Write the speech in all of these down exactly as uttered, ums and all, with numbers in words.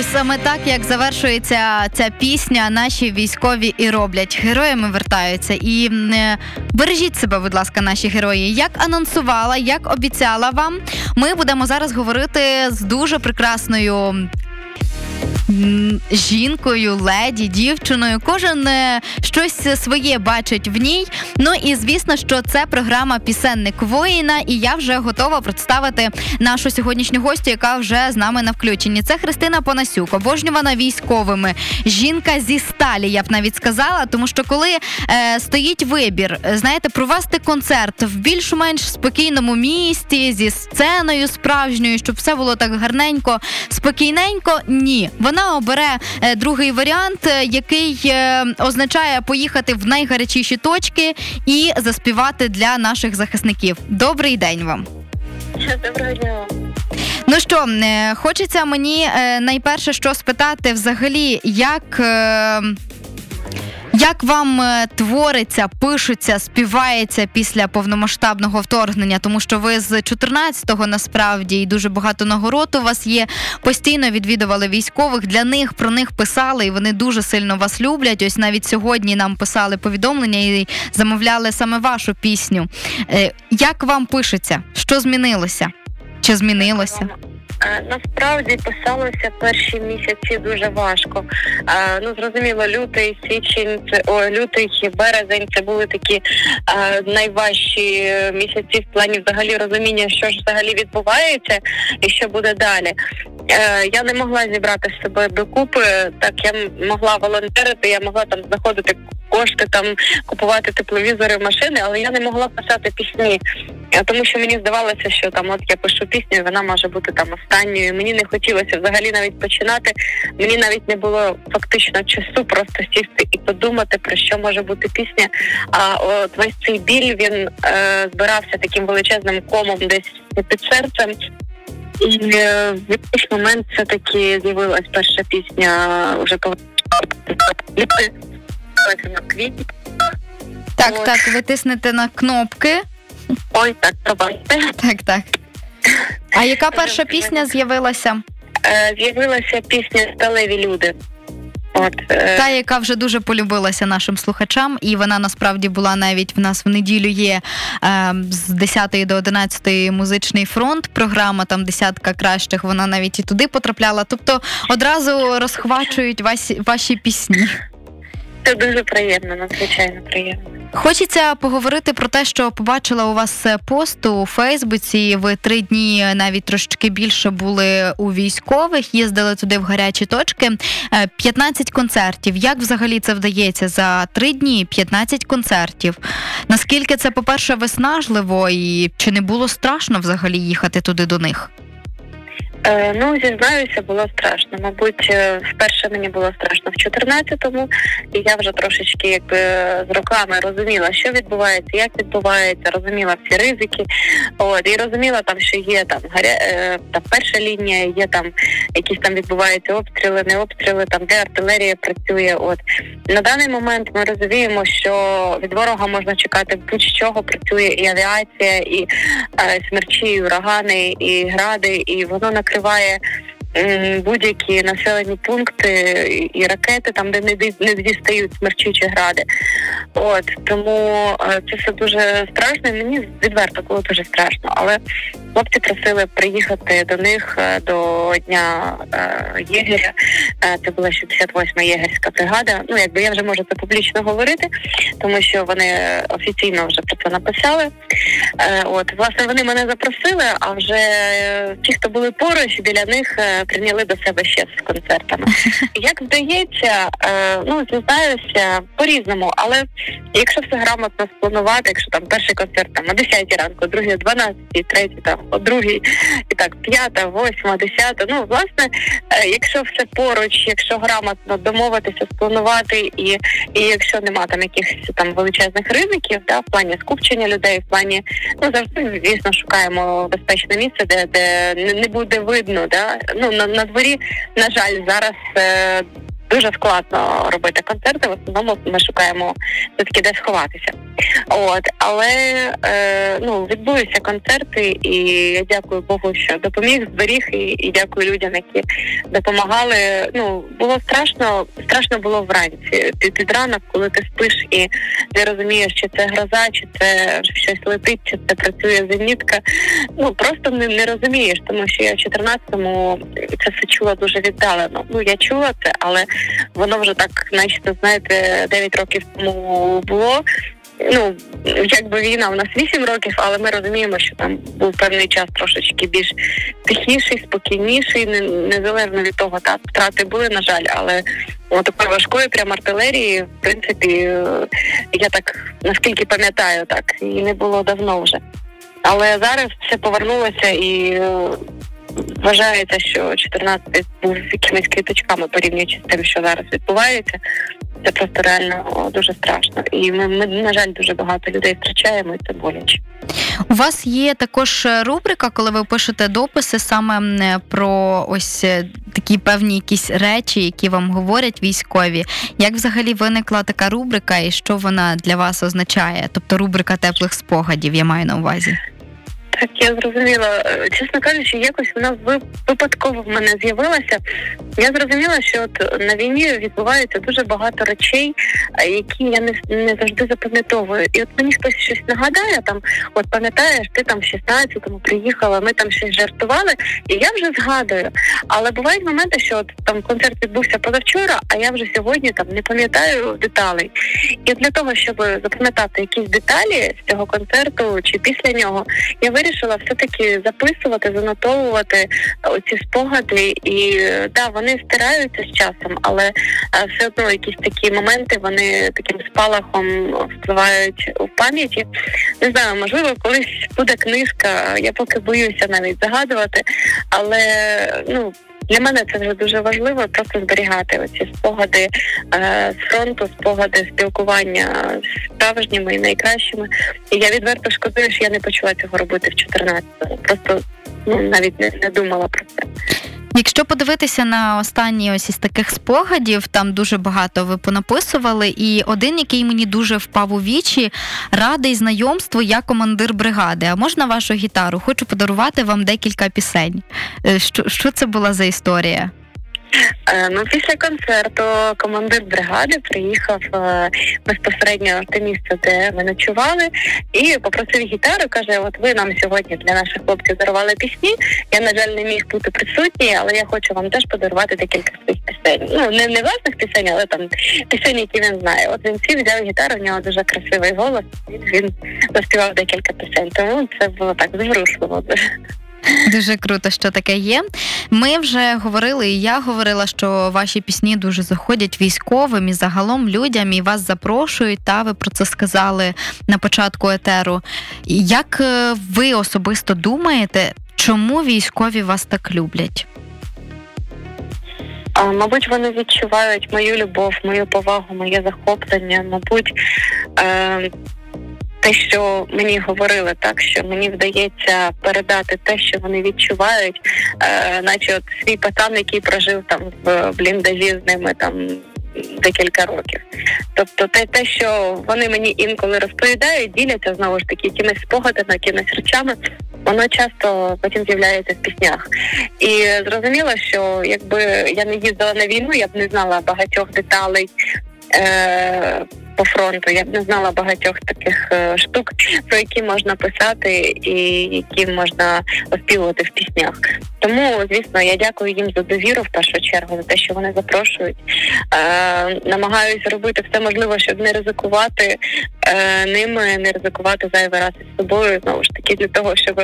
Ось саме так, як завершується ця пісня, наші військові і роблять. Героями вертаються. І бережіть себе, будь ласка, наші герої. Як анонсувала, як обіцяла вам, ми будемо зараз говорити з дуже прекрасною жінкою, леді, дівчиною. Кожен щось своє бачить в ній. Ну і звісно, що це програма «Пісенник воїна», і я вже готова представити нашу сьогоднішню гостю, яка вже з нами на включенні. Це Христина Панасюк, обожнювана військовими. Жінка зі сталі, я б навіть сказала, тому що коли е, стоїть вибір, знаєте, провести концерт в більш-менш спокійному місті, зі сценою справжньою, щоб все було так гарненько, спокійненько, ні. Вона обере другий варіант, який означає поїхати в найгарячіші точки і заспівати для наших захисників. Добрий день вам. Доброго дня. Ну що, хочеться мені найперше що спитати взагалі, як, як вам твориться, пишеться, співається після повномасштабного вторгнення, тому що ви з чотирнадцятого насправді, і дуже багато нагород у вас є, постійно відвідували військових, для них, про них писали, і вони дуже сильно вас люблять. Ось навіть сьогодні нам писали повідомлення і замовляли саме вашу пісню. Як вам пишеться? Що змінилося? Чи змінилося? Насправді писалося перші місяці дуже важко. А, ну зрозуміло, лютий, січень, це о, лютий, березень це були такі а, найважчі місяці в плані взагалі розуміння, що ж взагалі відбувається і що буде далі. А, я не могла зібрати з собою докупи, так я могла волонтерити, я могла там знаходити кошти, там купувати тепловізори, машини, але я не могла писати пісні. Тому що мені здавалося, що там от я пишу пісню, і вона може бути там останньою. Мені не хотілося взагалі навіть починати. Мені навіть не було фактично часу просто сісти і подумати, про що може бути пісня. А от весь цей біль, він е, збирався таким величезним комом десь під серцем. І е, в якийсь момент все-таки з'явилась перша пісня вже коли на квітні. Так, от. Так, ви тиснете на кнопки. Ой, так, пробачте. Так, так. А яка перша пісня з'явилася? З'явилася пісня «Сталеві люди». От, та, яка вже дуже полюбилася нашим слухачам, і вона насправді була навіть в нас в неділю є е, з десятої до одинадцятої музичний фронт, програма там десятка кращих, вона навіть і туди потрапляла. Тобто одразу розхвачують вас, ваші пісні. Це дуже приємно, надзвичайно приємно. Хочеться поговорити про те, що побачила у вас пост у Фейсбуці. Ви три дні навіть трошечки більше були у військових, їздили туди в гарячі точки. п'ятнадцять концертів. Як взагалі це вдається? За три дні п'ятнадцять концертів. Наскільки це, по-перше, виснажливо і чи не було страшно взагалі їхати туди до них? Е, ну, зізнаюся, було страшно. Мабуть, вперше мені було страшно в чотирнадцятому, і я вже трошечки якби з роками розуміла, що відбувається, як відбувається, розуміла всі ризики. От, і розуміла там, що є там гаря... е, там перша лінія, є там якісь там відбуваються обстріли, не обстріли, там де артилерія працює. От на даний момент ми розуміємо, що від ворога можна чекати будь-чого, працює і авіація, і е, смерчі, і урагани, і гради, і воно на накриває будь-які населені пункти і ракети, там, де не дістають смерчі чи гради. От, тому це все дуже страшно, і мені відверто було дуже страшно. Але хлопці просили приїхати до них до Дня е, єгеря. Це була шістдесят восьма єгерська бригада. Ну, якби я вже можу це публічно говорити, тому що вони офіційно вже про це написали. Е, от, власне, вони мене запросили, а вже ті, хто були поруч, біля них прийняли до себе ще з концертами. Як здається, е, ну, зізнаюся, по-різному, але якщо все грамотно спланувати, якщо там перший концерт там о десятій ранку, другий о дванадцятій, третій там о другій, і так п'ята, восьма, десята. Ну, власне, якщо все поруч, якщо грамотно домовитися, спланувати, і, і якщо нема там якихось там величезних ризиків, да, в плані скупчення людей, в плані, ну, завжди, звісно, шукаємо безпечне місце, де, де не буде видно, да. Ну, на, на дворі, на жаль, зараз е, дуже складно робити концерти, в основному ми шукаємо все-таки де сховатися. От, але е, ну, відбулися концерти, і я дякую Богу, що допоміг, зберіг, і, і дякую людям, які допомагали. Ну, було страшно, страшно було вранці. Під, під ранок, коли ти спиш і ти розумієш, чи це гроза, чи це щось летить, чи це працює зенітка. Ну, просто не, не розумієш, тому що я в чотирнадцятому це все чула дуже віддалено. Ну, я чула це, але воно вже так, наче, знаєте, дев'ять років тому було. Ну, якби війна у нас вісім років, але ми розуміємо, що там був певний час трошечки більш тихіший, спокійніший, незалежно від того, та втрати були, на жаль, але от такої важкої прям артилерії, в принципі, я так, наскільки пам'ятаю, так, і не було давно вже. Але зараз все повернулося і вважається, що чотирнадцятий був якимись квіточками, порівнюючи з тим, що зараз відбувається. Це просто реально дуже страшно. І ми, ми, на жаль, дуже багато людей втрачаємо, і це боляче. У вас є також рубрика, коли ви пишете дописи саме про ось такі певні якісь речі, які вам говорять військові. Як взагалі виникла така рубрика і що вона для вас означає? Тобто рубрика теплих спогадів, я маю на увазі. Так, я зрозуміла. Чесно кажучи, якось вона випадково в мене з'явилася. Я зрозуміла, що от на війні відбувається дуже багато речей, які я не, не завжди запам'ятовую. І от мені хтось щось нагадає, там, от пам'ятаєш, ти там в шістнадцятому приїхала, ми там щось жартували, і я вже згадую. Але бувають моменти, що от там концерт відбувся позавчора, а я вже сьогодні там не пам'ятаю деталей. І для того, щоб запам'ятати якісь деталі з цього концерту чи після нього, я вирішила, вирішила все-таки записувати, занотовувати оці спогади. І, да, вони стираються з часом, але все одно якісь такі моменти, вони таким спалахом впливають у пам'яті. Не знаю, можливо, колись буде книжка, я поки боюся навіть загадувати, але, ну, для мене це вже дуже важливо, просто зберігати оці спогади е, з фронту, спогади спілкування з справжніми і найкращими. І я відверто шкодую, що я не почала цього робити в чотирнадцятому. Просто ну, навіть не, не думала про це. Якщо подивитися на останні ось із таких спогадів, там дуже багато ви понаписували, і один, який мені дуже впав у вічі, радий знайомству, я командир бригади. А можна вашу гітару? Хочу подарувати вам декілька пісень. Що, що це була за історія? Ну, після концерту командир бригади приїхав безпосередньо в те місце, де ми ночували, і попросив гітару, каже, от ви нам сьогодні для наших хлопців дарували пісні, я, на жаль, не міг бути присутній, але я хочу вам теж подарувати декілька своїх пісень. Ну, не, не власних пісень, але там пісень, які він знає. От він сів, взяв гітару, в нього дуже красивий голос, він заспівав декілька пісень, тому це було так зворушливо. Дуже круто, що таке є. Ми вже говорили, і я говорила, що ваші пісні дуже заходять військовим і загалом людям, і вас запрошують, та ви про це сказали на початку етеру. Як ви особисто думаєте, чому військові вас так люблять? А, мабуть, вони відчувають мою любов, мою повагу, моє захоплення, мабуть... Е- Те, що мені говорили, так, що мені вдається передати те, що вони відчувають, е, наче от свій пацан, який прожив там в бліндажі з ними там декілька років. Тобто те, те, що вони мені інколи розповідають, діляться, знову ж таки, якимись спогадами, якимись речами, воно часто потім з'являється в піснях. І зрозуміло, що якби я не їздила на війну, я б не знала багатьох деталей, е, по фронту. Я б не знала багатьох таких е, штук, про які можна писати і які можна оспівувати в піснях. Тому, звісно, я дякую їм за довіру, в першу чергу, за те, що вони запрошують. Е, намагаюся робити все можливе, щоб не ризикувати е, ними, не ризикувати зайвий раз із собою, знову ж таки, для того, щоб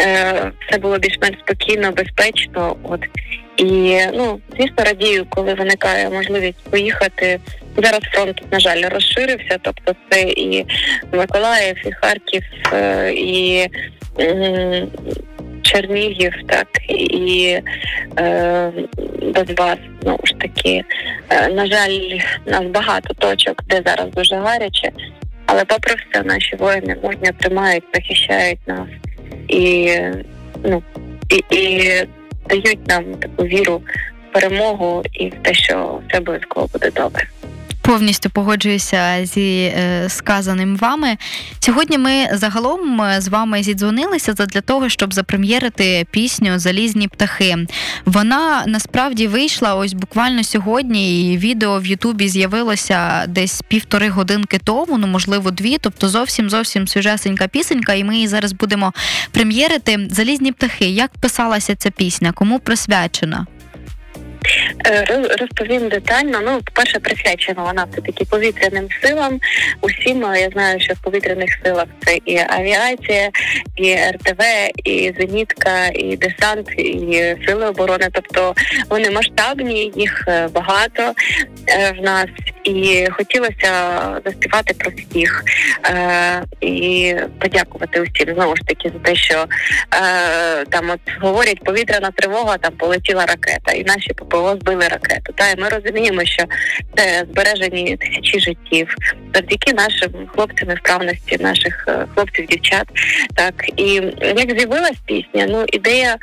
е, все було більш-менш спокійно, безпечно. От. І, ну, звісно, радію, коли виникає можливість поїхати. Зараз фронт, на жаль, розширився, тобто це і Миколаїв, і Харків, і Чернігів, так, і е, Донбас, знову ж таки. На жаль, нас багато точок, де зараз дуже гаряче, але попри все наші воїни мужньо тримають, захищають нас і, ну, і, і дають нам таку віру в перемогу і в те, що все обов'язково буде добре. повністю погоджуюся зі сказаним вами. Сьогодні ми загалом з вами зідзвонилися для того, щоб запрем'єрити пісню «Залізні птахи». Вона насправді вийшла ось буквально сьогодні, і відео в Ютубі з'явилося десь півтори годинки тому, ну, можливо, дві, тобто зовсім-зовсім свіжесенька пісенька, і ми її зараз будемо прем'єрити. «Залізні птахи». Як писалася ця пісня? Кому присвячена? Розповім детально. Ну, по-перше, присвячена вона все-таки повітряним силам. Усім, я знаю, що в повітряних силах це і авіація, і ер те ве, і зенітка, і десант, і сили оборони. Тобто вони масштабні, їх багато в нас. І хотілося заспівати про всіх і подякувати усім, знову ж таки, за те, що там от говорять повітряна тривога, там полетіла ракета, і наші ППО збили ракету. Та і ми розуміємо, що це збережені тисячі життів завдяки нашим хлопцям і вправності наших хлопців, дівчат. Так, і як з'явилась пісня, ну ідея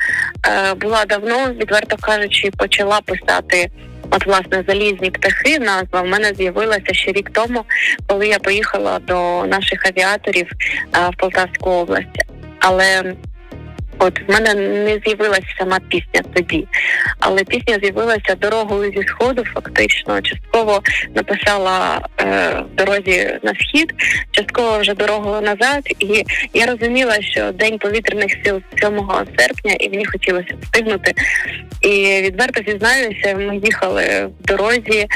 була давно, відверто кажучи, почала писати. От, власне, «Залізні птахи» назва в мене з'явилася ще рік тому, коли я поїхала до наших авіаторів а, в Полтавську область. Але от в мене не з'явилася сама пісня тоді. Але пісня з'явилася дорогою зі Сходу, фактично. Частково написала е, в дорозі на схід, частково вже дорогою назад. І я розуміла, що День повітряних сил сьомого серпня, і мені хотілося встигнути. І відверто зізнаюся, ми їхали в дорозі.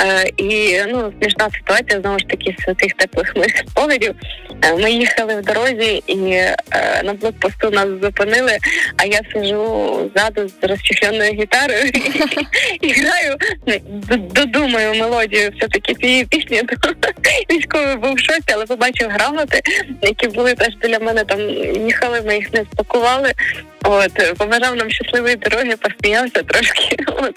Е, і ну, смішна ситуація, знову ж таки, з цих теплих моїх спогадів. Е, ми їхали в дорозі, і е, на блокпосту нас зупинили, а я сиджу ззаду з розчехленою гітарою і граю, додумаю мелодію все-таки цієї пісні. Військовий був в шоці, але побачив грамоти, які були теж біля мене, там їхали, ми їх не спакували. От, побажав нам щасливої дороги, посміявся трошки. От.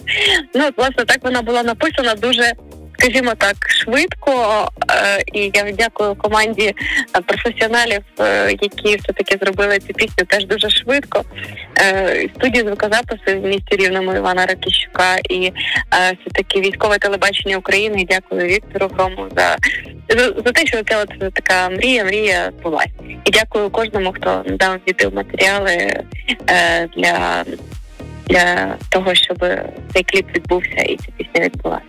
Ну, от, власне, так вона була написана дуже, скажімо так, швидко. Е, і я дякую команді професіоналів, е, які все-таки зробили цю пісню теж дуже швидко. Е, студії звукозапису в місті Рівному Івана Ракищука і е, все-таки військове телебачення України. Дякую Віктору Грому за, за, за те, що це от така мрія, мрія була. І дякую кожному, хто надав відеоматеріали е, для, для того, щоб цей кліп відбувся і ця пісня відбулася.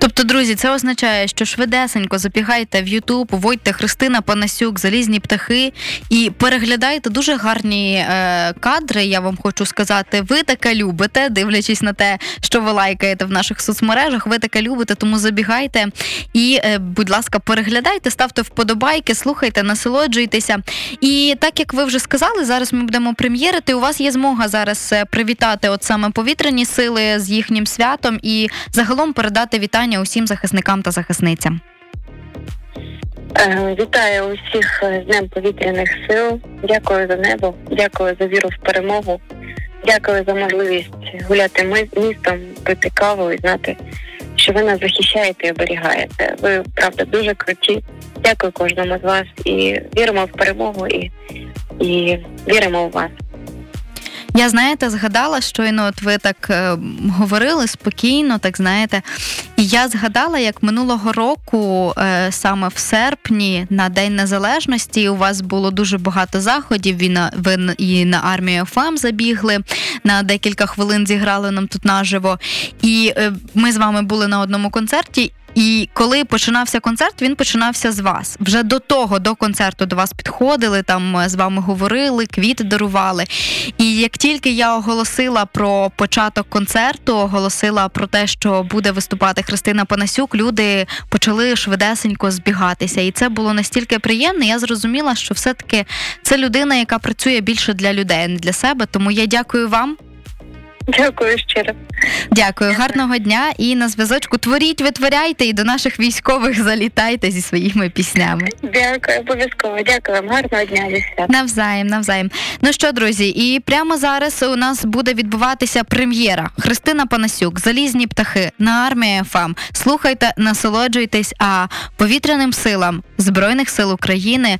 Тобто, друзі, це означає, що швидесенько забігайте в Ютуб, вводьте Христина Панасюк, «Залізні птахи» і переглядайте дуже гарні е, кадри, я вам хочу сказати. Ви таке любите, дивлячись на те, що ви лайкаєте в наших соцмережах, ви таке любите, тому забігайте і, е, будь ласка, переглядайте, ставте вподобайки, слухайте, насолоджуйтеся. І так, як ви вже сказали, зараз ми будемо прем'єрити. У вас є змога зараз привітати от саме повітряні сили з їхнім святом і загалом передати вітання усім захисникам та захисницям. Вітаю усіх з Днем повітряних сил. Дякую за небо, дякую за віру в перемогу, дякую за можливість гуляти містом, пити каву і знати, що ви нас захищаєте і оберігаєте. Ви, правда, дуже круті. Дякую кожному з вас і віримо в перемогу і, і віримо в вас. Я, знаєте, згадала щойно, от ви так е, говорили спокійно, так, знаєте. І я згадала, як минулого року, е, саме в серпні, на День Незалежності, у вас було дуже багато заходів, ви, на, ви і на Армію еф ем забігли, на декілька хвилин зіграли нам тут наживо. І е, ми з вами були на одному концерті. І коли починався концерт, він починався з вас. Вже до того, до концерту до вас підходили, там з вами говорили, квіти дарували. І як тільки я оголосила про початок концерту, оголосила про те, що буде виступати Христина Панасюк, люди почали швидесенько збігатися. І це було настільки приємно, я зрозуміла, що все-таки це людина, яка працює більше для людей, а не для себе. Тому я дякую вам. Дякую щиро. Дякую. Гарного дня. І на зв'язочку творіть, витворяйте і до наших військових залітайте зі своїми піснями. Дякую, обов'язково. Дякую вам. Гарного дня. Навзаєм, навзаєм. Ну що, друзі, і прямо зараз у нас буде відбуватися прем'єра. Христина Панасюк, «Залізні птахи» на Армії еф ем. Слухайте, насолоджуйтесь, а повітряним силам Збройних сил України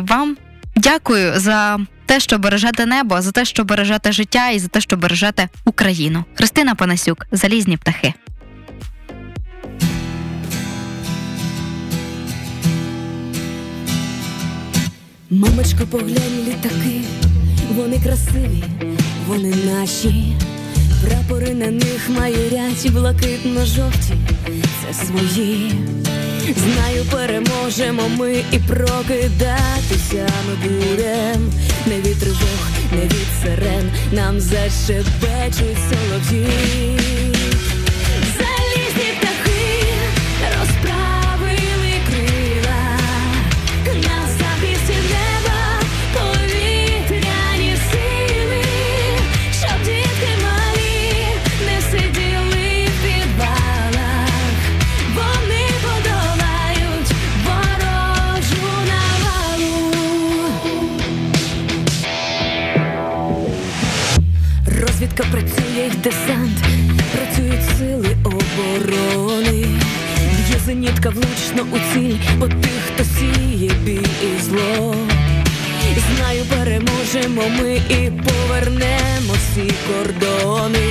вам дякую за те, що бережете небо, за те, що бережете життя і за те, що бережете Україну. Христина Панасюк, «Залізні птахи». Мамочко, поглянь, літаки, вони красиві, вони наші. Прапори на них майорять і блакитно-жовті, це свої. Знаю, переможемо ми і прокидатися ми будем. Не від тривог, не від сирен, нам зашепечуть солов'ї. Залізні птахи розправили крила, на захисті неба повітряні сили, щоб дітки малі не сиділи в підвалах. Вони подолають ворожу навалу. Розвідка працює, їх десант, працюють сили оборони. Б'є зенітка влучно у ціль по тих, хто сіє бій і зло. Знаю, переможемо ми і повернемо всі кордони.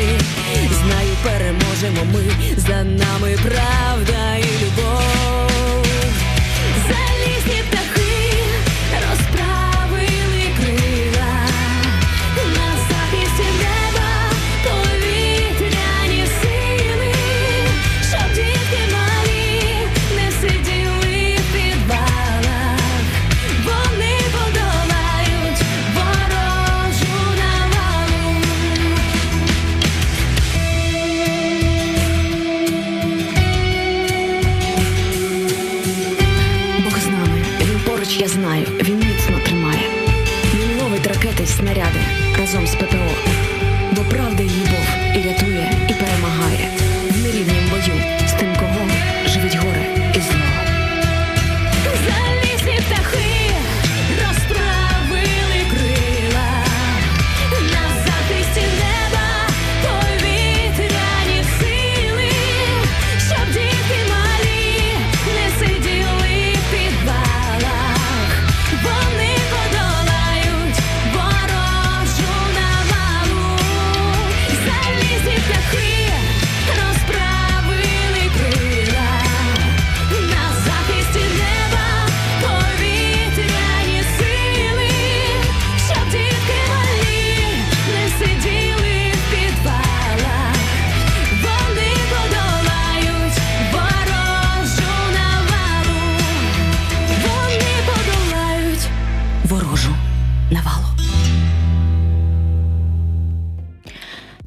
Знаю, переможемо ми, за нами правда і любов. Залізні птахи розправили крила, на захисті неба повітряні сили, щоб дітки малі не сиділи в підвалах. Вони подолають ворожу навалу. Бог з нами, він поруч, я знаю, він міцно тримає. Він ловить ракети й снаряди разом з ППО. Бо правда її Бог і рятує, і перемагає. В нерівнім бою з тим, кого живить горе і зло. Залізні птахи розправили крила, на захисті неба повітряні сили, щоб дітки малі не сиділи в підвалах. Вони подолають ворожу навалу. Залізні птахи розправили крила, на захисті неба повітряні сили, щоб дітки малі не сиділи в підвалах. Вони подолають ворожу навалу. Вони подолають ворожу навалу.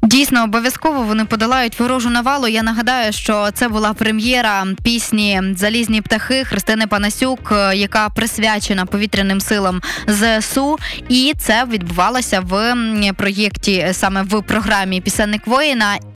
Дійсно, обов'язково вони подолають ворожу навалу. Я нагадаю, що це була прем'єра пісні «Залізні птахи» Христини Панасюк, яка присвячена повітряним силам ЗСУ. І це відбувалося в проєкті, саме в програмі «Пісенник воїна».